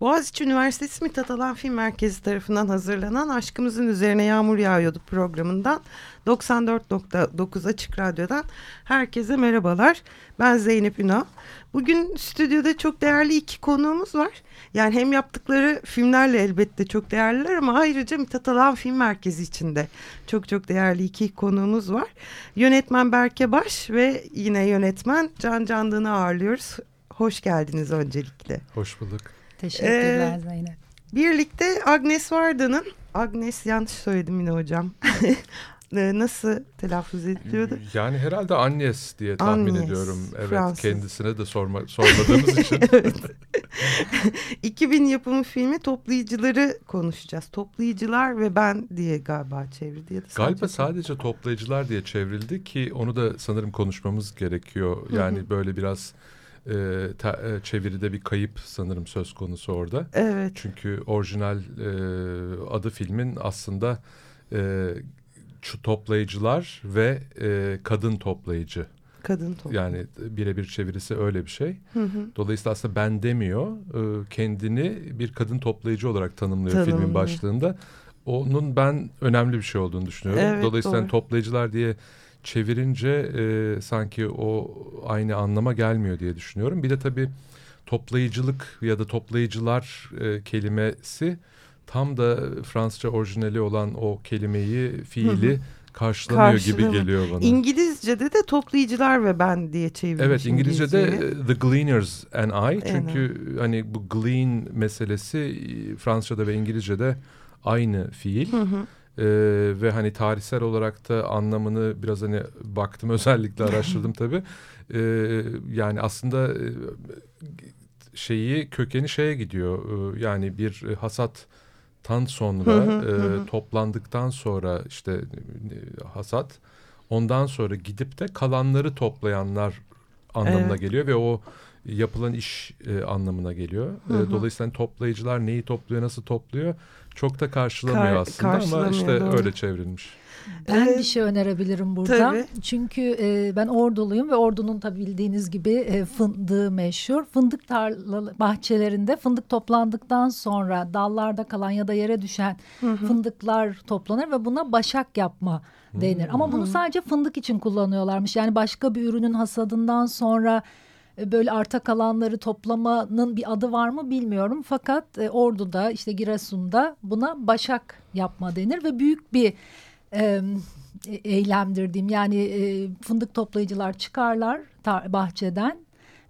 Boğaziçi Üniversitesi Mithat Alan Film Merkezi tarafından hazırlanan Aşkımızın Üzerine Yağmur Yağıyordu programından 94.9 Açık Radyo'dan herkese merhabalar. Ben Zeynep Ünal. Bugün stüdyoda çok değerli iki konuğumuz var. Yani hem yaptıkları filmlerle elbette çok değerliler ama ayrıca Mithat Alan Film Merkezi içinde çok değerli iki konuğumuz var. Yönetmen Berke Baş ve yine yönetmen Can Candan'ı ağırlıyoruz. Hoş geldiniz öncelikle. Hoş bulduk. Teşekkürler Zeynep. Birlikte Agnès Varda'nın, Agnès yanlış söyledim yine hocam. Nasıl telaffuz ediliyordu? Yani herhalde Agnes diye tahmin ediyorum. Evet, Fransız. Kendisine de sormadığımız için. Evet. 2000 yapımı filmi Toplayıcıları konuşacağız. Toplayıcılar ve ben diye galiba çevrildi. Ya da sadece Toplayıcılar diye çevrildi ki onu da sanırım konuşmamız gerekiyor. Yani böyle biraz... çeviride bir kayıp sanırım söz konusu orada. Evet. Çünkü orijinal adı filmin aslında Toplayıcılar ve Kadın Toplayıcı. Kadın toplayıcı. Yani birebir çevirisi öyle bir şey. Dolayısıyla aslında ben demiyor. Kendini bir kadın toplayıcı olarak tanımlıyor filmin başlığında. Onun ben önemli bir şey olduğunu düşünüyorum. Evet, dolayısıyla doğru. Toplayıcılar diye çevirince sanki o aynı anlama gelmiyor diye düşünüyorum. Bir de tabii toplayıcılık ya da toplayıcılar kelimesi tam da Fransızca orijinali olan o kelimeyi, fiili karşılamıyor gibi geliyor bana. İngilizce'de de toplayıcılar ve ben diye çevirmiş. Evet, İngilizce'de The Gleaners and I. Çünkü hani bu glean meselesi Fransızca'da ve İngilizce'de aynı fiil. Ve hani tarihsel olarak da anlamını biraz hani baktım, özellikle araştırdım tabii. Yani aslında kökeni şeye gidiyor. Yani bir hasattan sonra toplandıktan sonra işte hasat, ondan sonra gidip de kalanları toplayanlar anlamına geliyor ve o yapılan iş anlamına geliyor. Dolayısıyla toplayıcılar neyi topluyor, nasıl topluyor çok da karşılamıyor aslında, karşılamıyor, ama işte doğru. Öyle çevrilmiş. Ben bir şey önerebilirim burada. Tabii. Çünkü ben Orduluyum ve Ordu'nun tabii bildiğiniz gibi fındığı meşhur. Fındık bahçelerinde fındık toplandıktan sonra dallarda kalan ya da yere düşen fındıklar toplanır ve buna başak yapma denir. Ama bunu sadece fındık için kullanıyorlarmış. Yani başka bir ürünün hasadından sonra böyle arta kalanları toplamanın bir adı var mı bilmiyorum. Fakat Ordu'da, işte Giresun'da buna başak yapma denir ve büyük bir eylemdir diyeyim. Yani fındık toplayıcılar çıkarlar bahçeden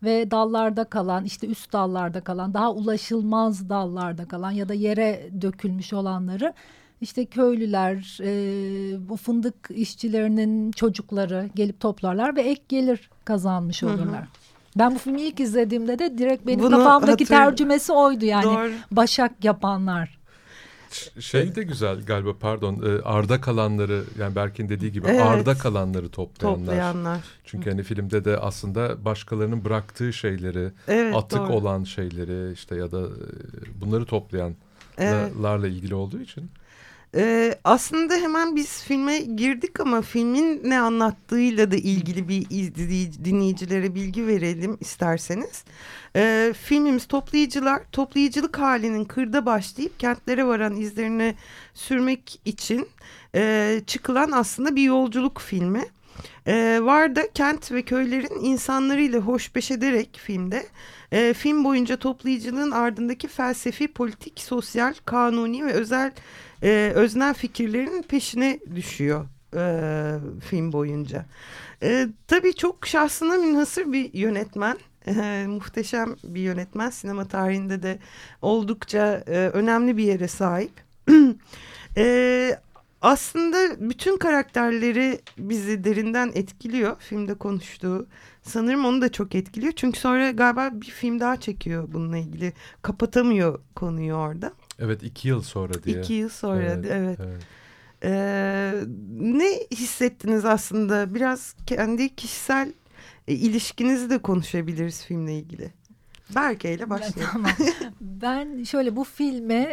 ve dallarda kalan, işte üst dallarda kalan, daha ulaşılmaz dallarda kalan ya da yere dökülmüş olanları, İşte köylüler, bu fındık işçilerinin çocukları gelip toplarlar ve ek gelir kazanmış olurlar. Ben bu filmi ilk izlediğimde de direkt benim kafamdaki tercümesi oydu yani. Doğru. Başak yapanlar. Şey de güzel galiba, pardon, arda kalanları, yani Berk'in dediği gibi arda kalanları toplayanlar. Çünkü hani filmde de aslında başkalarının bıraktığı şeyleri, atık olan şeyleri işte ya da bunları toplayanlarla ilgili olduğu için. Aslında hemen biz filme girdik ama filmin ne anlattığıyla da ilgili bir dinleyicilere bilgi verelim isterseniz. Filmimiz toplayıcılık halinin kırda başlayıp kentlere varan izlerini sürmek için çıkılan aslında bir yolculuk filmi. Varda kent ve köylerin insanlarıyla hoşbeş ederek filmde film boyunca toplayıcılığın ardındaki felsefi, politik, sosyal, kanuni ve öznel fikirlerin peşine düşüyor film boyunca. Tabii çok şahsına münhasır bir yönetmen. Muhteşem bir yönetmen. Sinema tarihinde de oldukça önemli bir yere sahip. Aslında bütün karakterleri bizi derinden etkiliyor. Filmde konuştuğu. Sanırım onu da çok etkiliyor. Çünkü sonra galiba bir film daha çekiyor bununla ilgili. Kapatamıyor konuyu orada. Evet, 2 yıl sonra diye. 2 yıl sonra, evet. Ne hissettiniz aslında? Biraz kendi kişisel ilişkinizi de konuşabiliriz filmle ilgili. Berke ile başlayalım. Evet, tamam. Ben şöyle bu filmi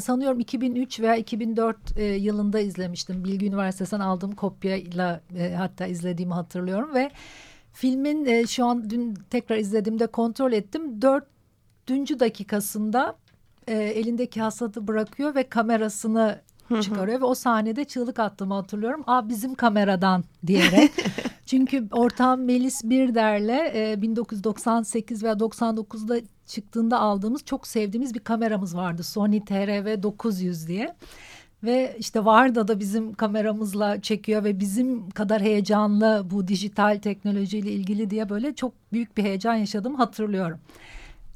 sanıyorum 2003 veya 2004 yılında izlemiştim. Bilgi Üniversitesi'nden aldığım kopyayla hatta izlediğimi hatırlıyorum ve filmin şu an dün tekrar izlediğimde kontrol ettim. 4. dakikasında elindeki hasadı bırakıyor ve kamerasını çıkarıyor ve o sahnede çığlık attığımı hatırlıyorum. Aa, bizim kameradan diyerek. Çünkü ortağım Melis Birder'le 1998 veya 99'da çıktığında aldığımız çok sevdiğimiz bir kameramız vardı. Sony TRV900 diye. Ve işte Varda da bizim kameramızla çekiyor ve bizim kadar heyecanlı bu dijital teknolojiyle ilgili diye böyle çok büyük bir heyecan yaşadığımı hatırlıyorum.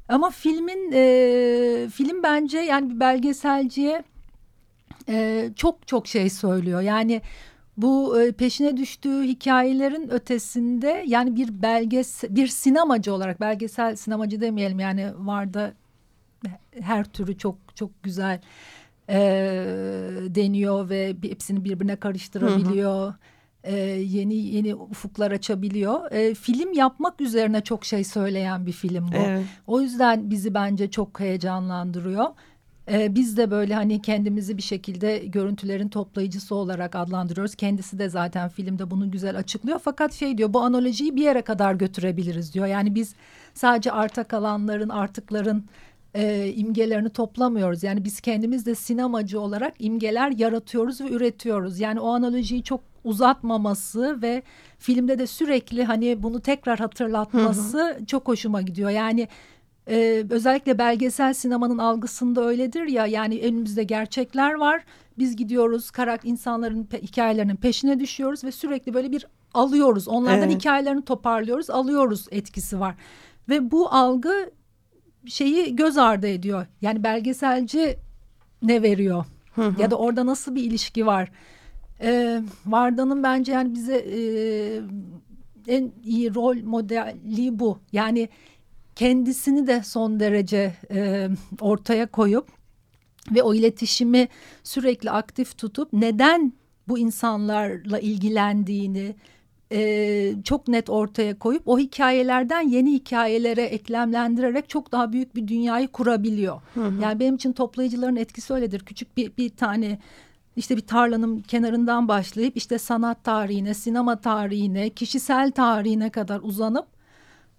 Ama filmin film bence yani bir belgeselciye çok çok şey söylüyor. Yani bu peşine düştüğü hikayelerin ötesinde yani bir belgesel, bir sinemacı olarak, belgesel sinemacı demeyelim yani, Varda her türü çok çok güzel deniyor ve hepsini birbirine karıştırabiliyor. Yeni ufuklar açabiliyor. Film yapmak üzerine çok şey söyleyen bir film bu. Evet. O yüzden bizi bence çok heyecanlandırıyor. Biz de böyle hani kendimizi bir şekilde görüntülerin toplayıcısı olarak adlandırıyoruz. Kendisi de zaten filmde bunu güzel açıklıyor. Fakat şey diyor, bu analojiyi bir yere kadar götürebiliriz diyor. Yani biz sadece arta kalanların, artıkların imgelerini toplamıyoruz. Yani biz kendimiz de sinemacı olarak imgeler yaratıyoruz ve üretiyoruz. Yani o analojiyi çok uzatmaması ve filmde de sürekli hani bunu tekrar hatırlatması çok hoşuma gidiyor. Yani özellikle belgesel sinemanın algısında öyledir ya, yani elimizde gerçekler var, biz gidiyoruz insanların hikayelerinin peşine düşüyoruz ve sürekli böyle bir alıyoruz onlardan, hikayelerini toparlıyoruz, alıyoruz etkisi var ve bu algı şeyi göz ardı ediyor. Yani belgeselci ne veriyor ya da orada nasıl bir ilişki var? Varda'nın bence yani bize en iyi rol modeli bu. Yani kendisini de son derece ortaya koyup ve o iletişimi sürekli aktif tutup neden bu insanlarla ilgilendiğini çok net ortaya koyup o hikayelerden yeni hikayelere eklemlendirerek çok daha büyük bir dünyayı kurabiliyor. Yani benim için toplayıcıların etkisi öyledir. Küçük bir tane işte bir tarlanın kenarından başlayıp işte sanat tarihine, sinema tarihine, kişisel tarihine kadar uzanıp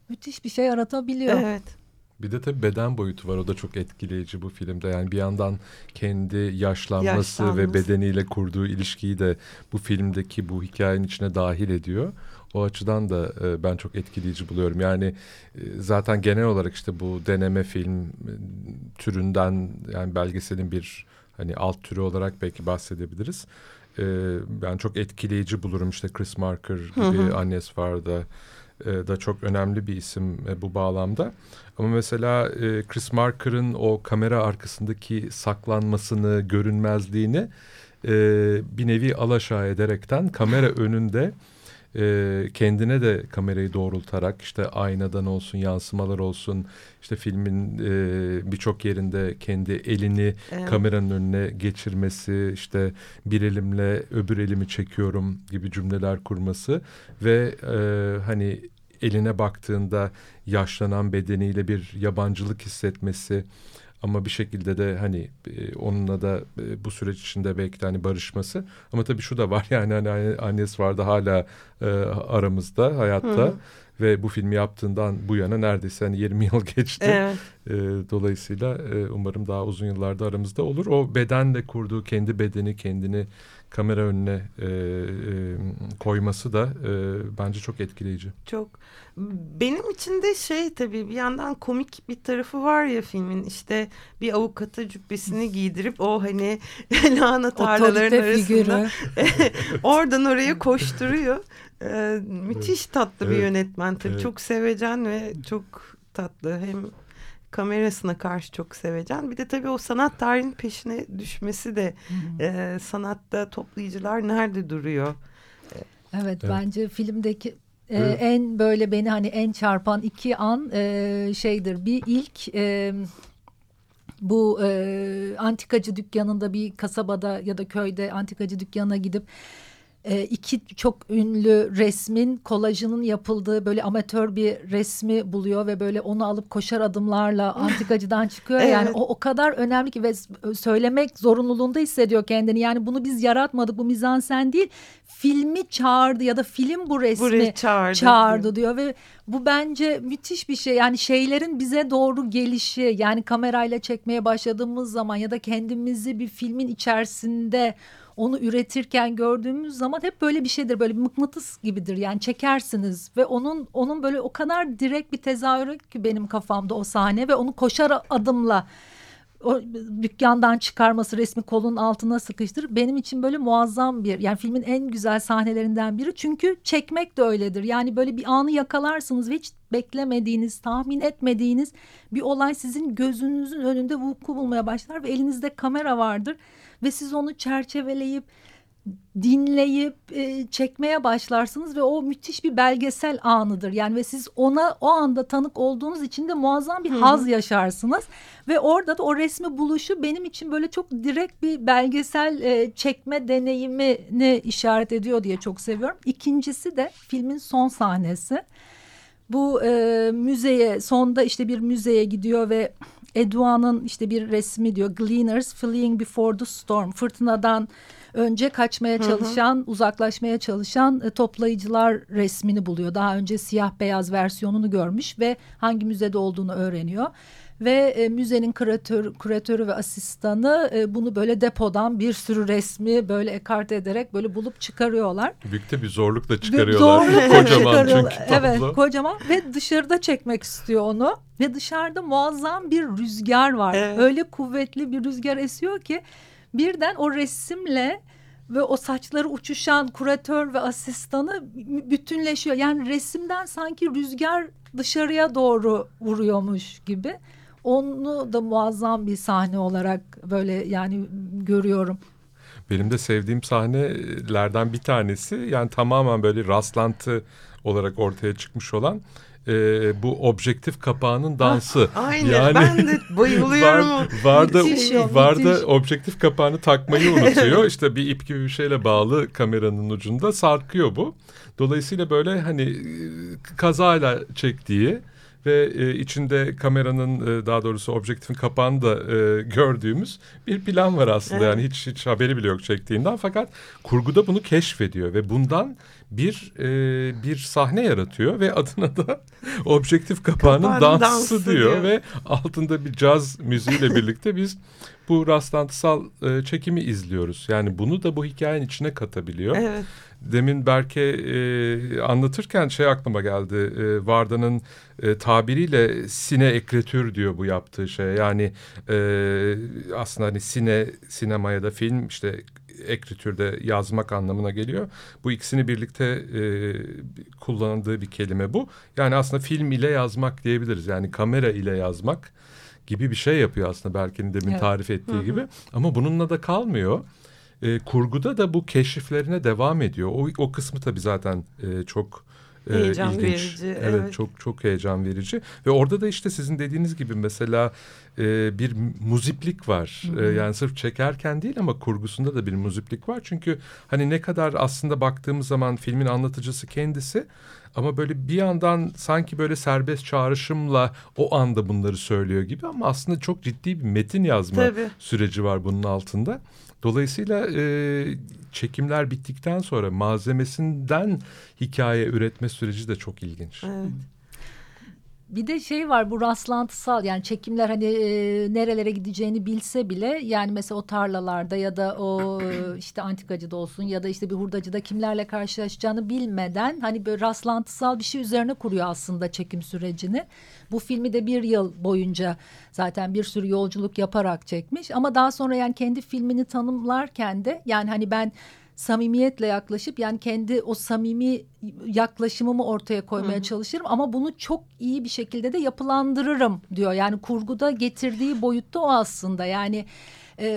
müthiş bir şey yaratabiliyor. Evet. Bir de tabii beden boyutu var. O da çok etkileyici bu filmde. Yani bir yandan kendi yaşlanması ve bedeniyle kurduğu ilişkiyi de bu filmdeki bu hikayenin içine dahil ediyor. O açıdan da ben çok etkileyici buluyorum. Yani zaten genel olarak işte bu deneme film türünden, yani belgeselin bir hani alt türü olarak belki bahsedebiliriz. Ben çok etkileyici bulurum. İşte Chris Marker gibi, Agnès Varda da çok önemli bir isim bu bağlamda. Ama mesela Chris Marker'ın o kamera arkasındaki saklanmasını, görünmezliğini bir nevi alaşağı ederekten kamera önünde kendine de kamerayı doğrultarak, işte aynadan olsun, yansımalar olsun, işte filmin birçok yerinde kendi elini kameranın önüne geçirmesi, işte bir elimle öbür elimi çekiyorum gibi cümleler kurması ve hani eline baktığında yaşlanan bedeniyle bir yabancılık hissetmesi. Ama bir şekilde de hani onunla da bu süreç içinde belki de hani barışması. Ama tabii şu da var, yani hani Agnès Varda hala aramızda, hayatta. Ve bu filmi yaptığından bu yana neredeyse hani 20 yıl geçti. Evet. Dolayısıyla umarım daha uzun yıllarda aramızda olur. O bedenle kurduğu, kendi bedeni, kendini kamera önüne koyması da bence çok etkileyici. Çok. Benim için de şey, tabii bir yandan komik bir tarafı var ya filmin, işte bir avukata cübbesini giydirip o hani lahana tarlaların arasında oradan oraya koşturuyor. Müthiş tatlı bir yönetmen tabii. Çok sevecen ve çok tatlı. Hem kamerasına karşı çok sevecen. Bir de tabii o sanat tarihinin peşine düşmesi de sanatta toplayıcılar nerede duruyor? Evet. Bence filmdeki en böyle beni hani en çarpan iki an şeydir. Bir ilk bu antikacı dükkanında bir kasabada ya da köyde antikacı dükkanına gidip iki çok ünlü resmin kolajının yapıldığı böyle amatör bir resmi buluyor ve böyle onu alıp koşar adımlarla antikacıdan çıkıyor. Evet. Yani o kadar önemli ki ve söylemek zorunluluğunda hissediyor kendini. Yani bunu biz yaratmadık, bu mizansen değil, filmi çağırdı ya da film bu resmi çağırdı diyor ve bu bence müthiş bir şey. Yani şeylerin bize doğru gelişi, yani kamerayla çekmeye başladığımız zaman ya da kendimizi bir filmin içerisinde onu üretirken gördüğümüz zaman hep böyle bir şeydir, böyle bir mıknatıs gibidir. Yani çekersiniz ve onun böyle o kadar direkt bir tezahürü ki benim kafamda o sahne ve onu koşar adımla o dükkandan çıkarması, resmi kolun altına sıkıştırır. Benim için böyle muazzam bir, yani filmin en güzel sahnelerinden biri. Çünkü çekmek de öyledir. Yani böyle bir anı yakalarsınız ve hiç beklemediğiniz, tahmin etmediğiniz bir olay sizin gözünüzün önünde vuku bulmaya başlar ve elinizde kamera vardır ve siz onu çerçeveleyip, dinleyip çekmeye başlarsınız ve o müthiş bir belgesel anıdır. Yani ve siz ona o anda tanık olduğunuz için de muazzam bir haz yaşarsınız ve orada da o resmi buluşu benim için böyle çok direkt bir belgesel çekme deneyimini işaret ediyor diye çok seviyorum. İkincisi de filmin son sahnesi. Bu müzeye, sonda işte bir müzeye gidiyor ve Edua'nın işte bir resmi diyor. Gleaners fleeing before the storm. Fırtınadan önce kaçmaya çalışan, uzaklaşmaya çalışan toplayıcılar resmini buluyor. Daha önce siyah beyaz versiyonunu görmüş ve hangi müzede olduğunu öğreniyor. Ve müzenin küratörü ve asistanı bunu böyle depodan bir sürü resmi böyle ekarte ederek böyle bulup çıkarıyorlar. Büyük de bir zorlukla çıkarıyorlar. Kocaman çünkü tablo. Evet, kocaman ve dışarıda çekmek istiyor onu. Ve dışarıda muazzam bir rüzgar var. Evet. Öyle kuvvetli bir rüzgar esiyor ki birden o resimle ve o saçları uçuşan küratör ve asistanı bütünleşiyor. Yani resimden sanki rüzgar dışarıya doğru vuruyormuş gibi. Onu da muazzam bir sahne olarak böyle yani görüyorum. Benim de sevdiğim sahnelerden bir tanesi, yani tamamen böyle rastlantı olarak ortaya çıkmış olan bu objektif kapağının dansı. Aynen, yani, ben de bayılıyorum. Varda objektif kapağını takmayı unutuyor. İşte bir ip gibi bir şeyle bağlı kameranın ucunda sarkıyor bu. Dolayısıyla böyle hani kazayla çektiği ve içinde kameranın, daha doğrusu objektifin kapağını da gördüğümüz bir plan var aslında. Evet. Yani hiç haberi bile yok çektiğinden, fakat kurguda bunu keşfediyor ve bundan bir sahne yaratıyor ve adına da objektif kapağının dansı diyor ve altında bir caz müziğiyle birlikte biz bu rastlantısal çekimi izliyoruz. Yani bunu da bu hikayenin içine katabiliyor. Evet. Demin Berke anlatırken şey aklıma geldi. Varda'nın tabiriyle sine ekretür diyor bu yaptığı şey. Yani aslında hani sinema ya da film işte ekritürde yazmak anlamına geliyor. Bu ikisini birlikte kullandığı bir kelime bu. Yani aslında film ile yazmak diyebiliriz. Yani kamera ile yazmak gibi bir şey yapıyor aslında Berke'nin demin tarif ettiği gibi. Ama bununla da kalmıyor. Kurguda da bu keşiflerine devam ediyor. O kısmı tabii zaten çok heyecan ilginç. Verici. Evet, çok heyecan verici. Ve orada da işte sizin dediğiniz gibi mesela bir muziplik var. Yani sırf çekerken değil ama kurgusunda da bir muziplik var. Çünkü hani ne kadar aslında baktığımız zaman filmin anlatıcısı kendisi, ama böyle bir yandan sanki böyle serbest çağrışımla o anda bunları söylüyor gibi, ama aslında çok ciddi bir metin yazma süreci var bunun altında. Dolayısıyla çekimler bittikten sonra malzemesinden hikaye üretme süreci de çok ilginç. Evet. Bir de şey var, bu rastlantısal, yani çekimler hani nerelere gideceğini bilse bile, yani mesela o tarlalarda ya da o işte antikacıda olsun ya da işte bir hurdacıda kimlerle karşılaşacağını bilmeden hani böyle rastlantısal bir şey üzerine kuruyor aslında çekim sürecini. Bu filmi de bir yıl boyunca zaten bir sürü yolculuk yaparak çekmiş, ama daha sonra yani kendi filmini tanımlarken de yani hani ben samimiyetle yaklaşıp yani kendi o samimi yaklaşımımı ortaya koymaya çalışırım ama bunu çok iyi bir şekilde de yapılandırırım diyor. Yani kurguda getirdiği boyutta o aslında. Yani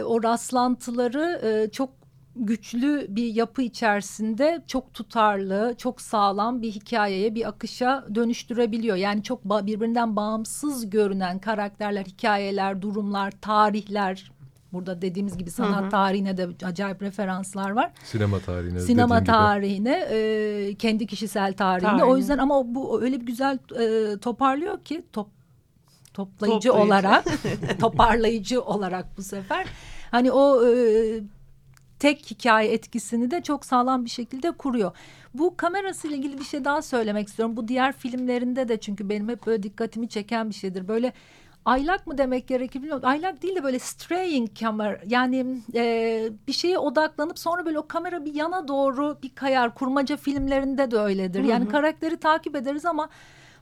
o rastlantıları çok güçlü bir yapı içerisinde çok tutarlı, çok sağlam bir hikayeye, bir akışa dönüştürebiliyor. Yani çok birbirinden bağımsız görünen karakterler, hikayeler, durumlar, tarihler. Burada dediğimiz gibi sanat tarihine de acayip referanslar var. Sinema tarihine. Sinema tarihine, kendi kişisel tarihine. O yüzden ama bu öyle bir güzel toparlıyor ki toplayıcı olarak, toparlayıcı olarak bu sefer. Hani o tek hikaye etkisini de çok sağlam bir şekilde kuruyor. Bu kamerasıyla ilgili bir şey daha söylemek istiyorum. Bu diğer filmlerinde de çünkü benim hep böyle dikkatimi çeken bir şeydir. Böyle aylak mı demek gerekir bilmiyorum. Aylak değil de böyle straying camera. Yani bir şeye odaklanıp sonra böyle o kamera bir yana doğru bir kayar. Kurmaca filmlerinde de öyledir. Yani karakteri takip ederiz ama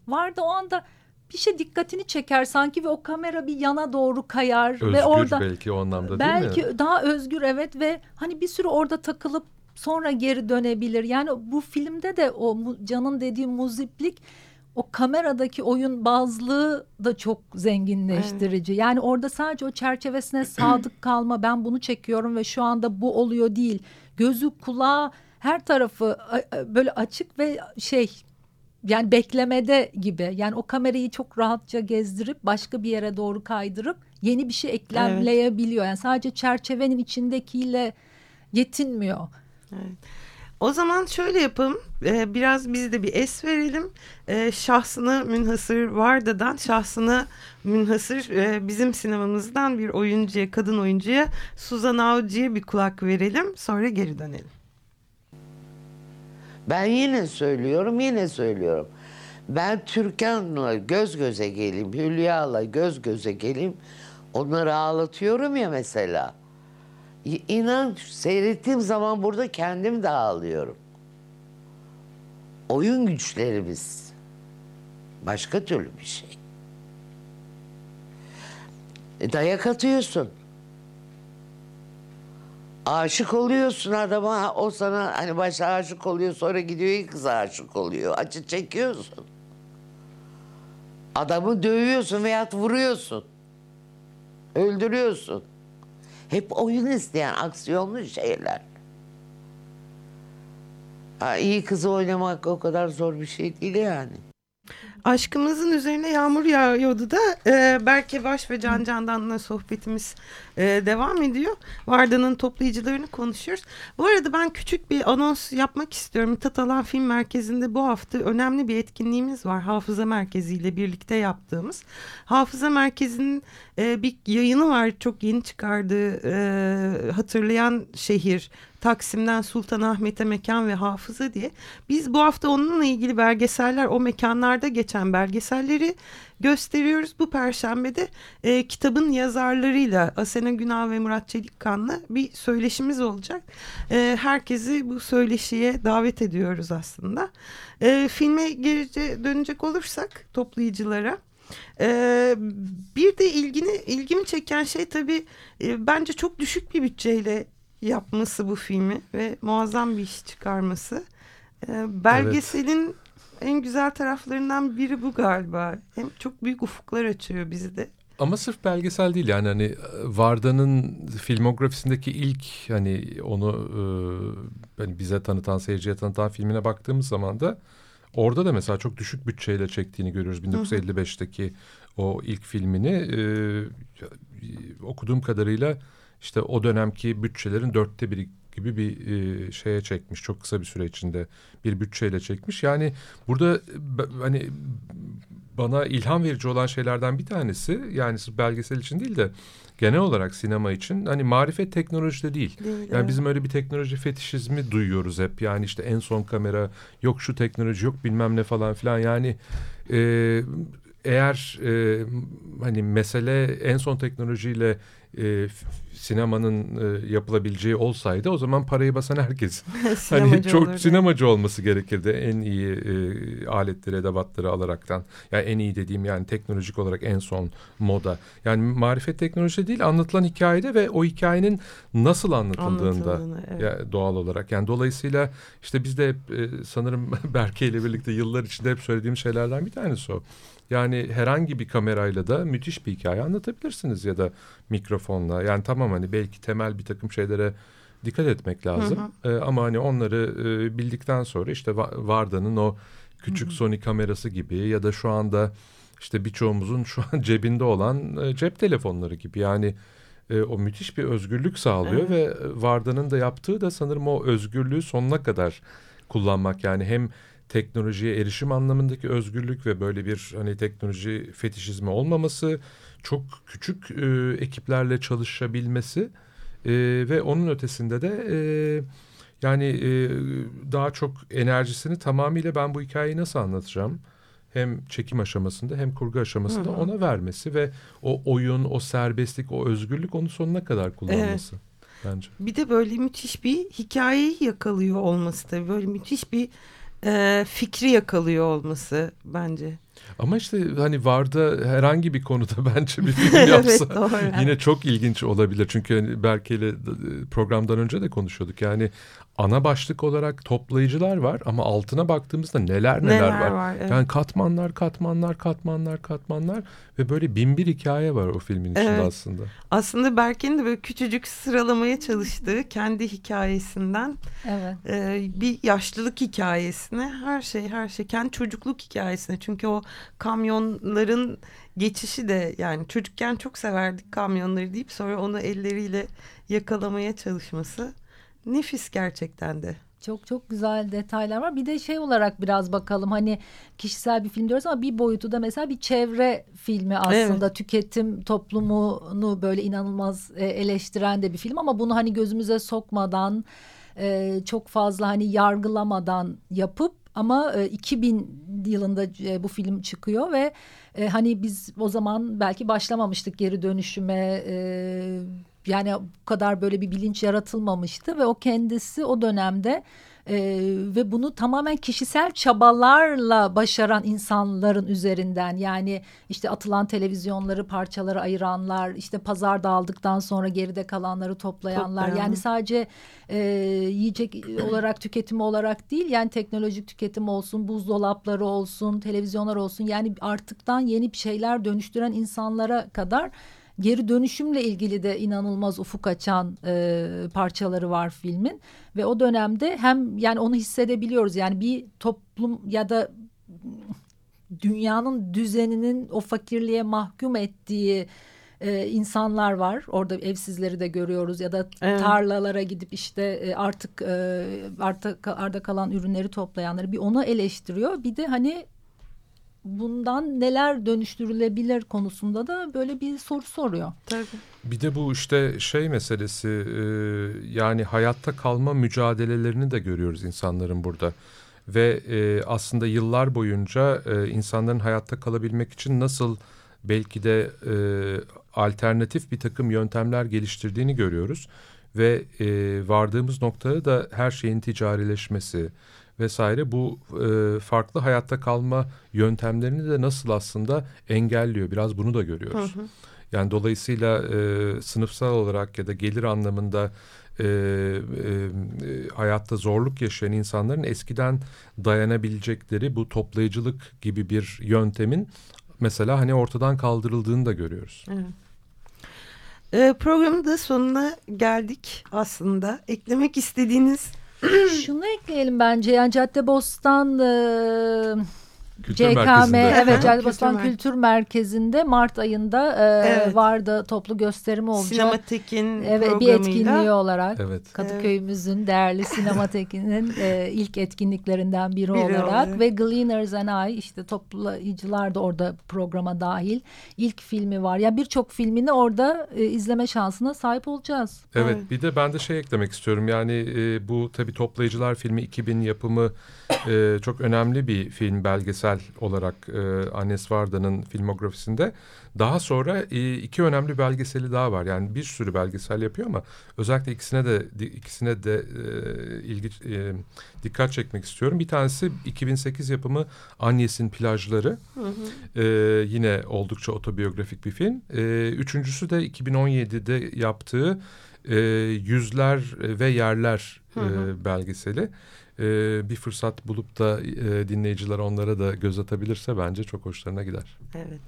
var da o anda bir şey dikkatini çeker sanki ve o kamera bir yana doğru kayar. Özgür ve orada, belki o anlamda belki değil mi? Belki daha özgür, evet, ve hani bir sürü orada takılıp sonra geri dönebilir. Yani bu filmde de o Can'ın dediği muziplik, o kameradaki oyun bazlığı da çok zenginleştirici. Evet. Yani orada sadece o çerçevesine sadık kalma, ben bunu çekiyorum ve şu anda bu oluyor değil. Gözü, kulağı, her tarafı böyle açık ve yani beklemede gibi. Yani o kamerayı çok rahatça gezdirip başka bir yere doğru kaydırıp yeni bir şey eklemleyebiliyor. Evet. Yani sadece çerçevenin içindekiyle yetinmiyor. Evet. O zaman şöyle yapalım. Biraz biz de bir es verelim. Şahsına Münhasır Varda'dan, şahsına münhasır bizim sinemamızdan bir oyuncuya, kadın oyuncuya, Suzan Avcı'ya bir kulak verelim. Sonra geri dönelim. Ben yine söylüyorum. Ben Türkan'la göz göze geleyim, Hülya'la göz göze geleyim. Onları ağlatıyorum ya mesela. İnan seyrettiğim zaman burada kendim de ağlıyorum. Oyun güçlerimiz başka türlü bir şey. Dayak atıyorsun. Aşık oluyorsun adama, o sana hani başta aşık oluyor, sonra gidiyor ilk kıza aşık oluyor. Acı çekiyorsun. Adamı dövüyorsun veyahut vuruyorsun. Öldürüyorsun. Hep oyun isteyen aksiyonlu şeyler. Ha, iyi kızı oynamak o kadar zor bir şey değil yani. Aşkımızın Üzerine Yağmur Yağıyordu da Berke Baş ve Can Candan'la sohbetimiz devam ediyor. Varda'nın toplayıcılarını konuşuyoruz. Bu arada ben küçük bir anons yapmak istiyorum. Mithat Alan Film Merkezi'nde bu hafta önemli bir etkinliğimiz var. Hafıza Merkezi ile birlikte yaptığımız. Hafıza Merkezi'nin bir yayını var. Çok yeni çıkardığı Hatırlayan Şehir. Taksim'den Sultanahmet'e Mekan ve Hafıza diye. Biz bu hafta onunla ilgili belgeseller, o mekanlarda geçen belgeselleri gösteriyoruz. Bu perşembede kitabın yazarlarıyla Asena Günal ve Murat Çelikkan'la bir söyleşimiz olacak. Herkesi bu söyleşiye davet ediyoruz aslında. Filme geriye dönecek olursak, toplayıcılara. Bir de ilgimi çeken şey tabii bence çok düşük bir bütçeyle yapması bu filmi ve muazzam bir iş çıkarması. Belgeselin en güzel taraflarından biri bu galiba. Hem çok büyük ufuklar açıyor bizi de. Ama sırf belgesel değil yani, hani Varda'nın filmografisindeki ilk, hani onu hani bize tanıtan, seyirciye tanıtan filmine baktığımız zaman da orada da mesela çok düşük bütçeyle çektiğini görüyoruz. 1955'teki o ilk filmini okuduğum kadarıyla İşte o dönemki bütçelerin 1/4 gibi bir şeye çekmiş. Çok kısa bir süre içinde bir bütçeyle çekmiş. Yani burada hani bana ilham verici olan şeylerden bir tanesi, yani belgesel için değil de genel olarak sinema için, hani marifet teknolojide değil. Yani bizim öyle bir teknoloji fetişizmi duyuyoruz hep. Yani işte en son kamera, yok şu teknoloji, yok bilmem ne falan filan. Yani eğer hani mesele en son teknolojiyle sinemanın yapılabileceği olsaydı o zaman parayı basan herkes hani çok olurdu. Sinemacı olması gerekirdi en iyi aletleri, edevatları alaraktan. Yani en iyi dediğim yani teknolojik olarak en son moda. Yani marifet teknolojide değil, anlatılan hikayede ve o hikayenin nasıl anlatıldığında evet. Doğal olarak. Yani dolayısıyla işte biz de hep sanırım Berke ile birlikte yıllar içinde hep söylediğim şeylerden bir tanesi o. Yani herhangi bir kamerayla da müthiş bir hikaye anlatabilirsiniz ya da mikrofonla. Yani tamam hani belki temel bir takım şeylere dikkat etmek lazım. Hı hı. Ama hani onları bildikten sonra işte Varda'nın o küçük Sony kamerası gibi ya da şu anda işte birçoğumuzun şu an cebinde olan cep telefonları gibi. Yani o müthiş bir özgürlük sağlıyor evet. Ve Varda'nın da yaptığı da sanırım o özgürlüğü sonuna kadar kullanmak. Yani hem teknolojiye erişim anlamındaki özgürlük ve böyle bir hani teknoloji fetişizmi olmaması, çok küçük ekiplerle çalışabilmesi ve onun ötesinde de yani daha çok enerjisini tamamıyla ben bu hikayeyi nasıl anlatacağım? Hem çekim aşamasında hem kurgu aşamasında Hı-hı. ona vermesi ve o oyun, o serbestlik, o özgürlük onu sonuna kadar kullanması bence. Bir de böyle müthiş bir hikayeyi yakalıyor olması tabii. Böyle müthiş bir fikri yakalıyor olması bence. Ama işte hani Varda herhangi bir konuda bence bir film yapsa evet, yine çok ilginç olabilir. Çünkü Berke'yle programdan önce de konuşuyorduk. Yani ana başlık olarak toplayıcılar var ama altına baktığımızda neler var. Evet. Yani katmanlar ve böyle bin bir hikaye var o filmin içinde evet. aslında. Aslında Berke'nin de böyle küçücük sıralamaya çalıştığı kendi hikayesinden evet. Bir yaşlılık hikayesine her şey kendi çocukluk hikayesine. Çünkü o kamyonların geçişi de yani çocukken çok severdik kamyonları deyip sonra onu elleriyle yakalamaya çalışması nefis gerçekten de. Çok çok güzel detaylar var. Bir de şey olarak biraz bakalım hani kişisel bir film diyoruz ama bir boyutu da mesela bir çevre filmi aslında evet. Tüketim toplumunu böyle inanılmaz eleştiren de bir film ama bunu hani gözümüze sokmadan çok fazla hani yargılamadan yapıp ama 2000 yılında bu film çıkıyor ve hani biz o zaman belki başlamamıştık geri dönüşüme yani bu kadar böyle bir bilinç yaratılmamıştı ve o kendisi o dönemde ve bunu tamamen kişisel çabalarla başaran insanların üzerinden yani işte atılan televizyonları parçalara ayıranlar işte pazar dağıldıktan sonra geride kalanları toplayanlar yani sadece yiyecek olarak tüketimi olarak değil yani teknolojik tüketim olsun buzdolapları olsun televizyonlar olsun yani artıktan yeni bir şeyler dönüştüren insanlara kadar geri dönüşümle ilgili de inanılmaz ufuk açan parçaları var filmin ve o dönemde hem yani onu hissedebiliyoruz yani bir toplum ya da dünyanın düzeninin o fakirliğe mahkum ettiği insanlar var orada evsizleri de görüyoruz ya da tarlalara gidip işte artık arda kalan ürünleri toplayanları bir onu eleştiriyor bir de hani bundan neler dönüştürülebilir konusunda da böyle bir soru soruyor. Tabii. Bir de bu işte şey meselesi yani hayatta kalma mücadelelerini de görüyoruz insanların burada. Ve aslında yıllar boyunca insanların hayatta kalabilmek için nasıl belki de alternatif bir takım yöntemler geliştirdiğini görüyoruz. Ve vardığımız noktada da her şeyin ticarileşmesi vesaire bu farklı hayatta kalma yöntemlerini de nasıl aslında engelliyor biraz bunu da görüyoruz. Hı hı. Yani dolayısıyla sınıfsal olarak ya da gelir anlamında hayatta zorluk yaşayan insanların eskiden dayanabilecekleri bu toplayıcılık gibi bir yöntemin mesela hani ortadan kaldırıldığını da görüyoruz. Evet. Programın da sonuna geldik aslında. Eklemek istediğiniz şunu ekleyelim bence yani Caddebostanlı CKM evet Caddebostan Kültür Merkezi'nde Mart ayında evet. Varda toplu gösterimi olacak. Sinematekin evet, bir etkinliği olarak evet. Kadıköy'ümüzün evet. değerli Sinematekin'in ilk etkinliklerinden biri olarak oluyor. Ve Gleaners and I işte toplayıcılar da orada programa dahil ilk filmi var. Ya yani birçok filmini orada izleme şansına sahip olacağız. Evet, evet bir de ben de şey eklemek istiyorum yani bu tabii toplayıcılar filmi 2000 yapımı çok önemli bir film belgesel görsel olarak Agnès Varda'nın filmografisinde. Daha sonra iki önemli belgeseli daha var. Yani bir sürü belgesel yapıyor ama özellikle ikisine de dikkat çekmek istiyorum. Bir tanesi 2008 yapımı Agnes'in Plajları. Hı hı. Yine oldukça otobiyografik bir film. Üçüncüsü de 2017'de yaptığı Yüzler ve Yerler belgeseli. Bir fırsat bulup da dinleyiciler onlara da göz atabilirse bence çok hoşlarına gider. Evet.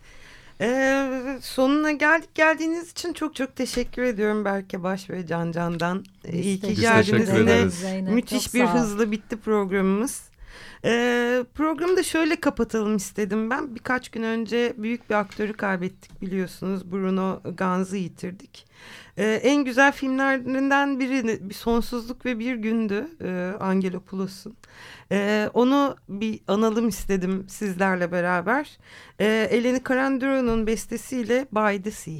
Sonuna geldiğiniz için çok çok teşekkür ediyorum Berke Baş ve Can Candan. İyi ki geldiniz. Müthiş bir hızlı bitti programımız. Programı da şöyle kapatalım istedim ben. Birkaç gün önce büyük bir aktörü kaybettik biliyorsunuz. Bruno Ganz'ı yitirdik. En güzel filmlerinden biri Sonsuzluk ve Bir Gündü, Angelopoulos'un. Onu bir analım istedim sizlerle beraber. Eleni Karanduro'nun bestesiyle By the Sea.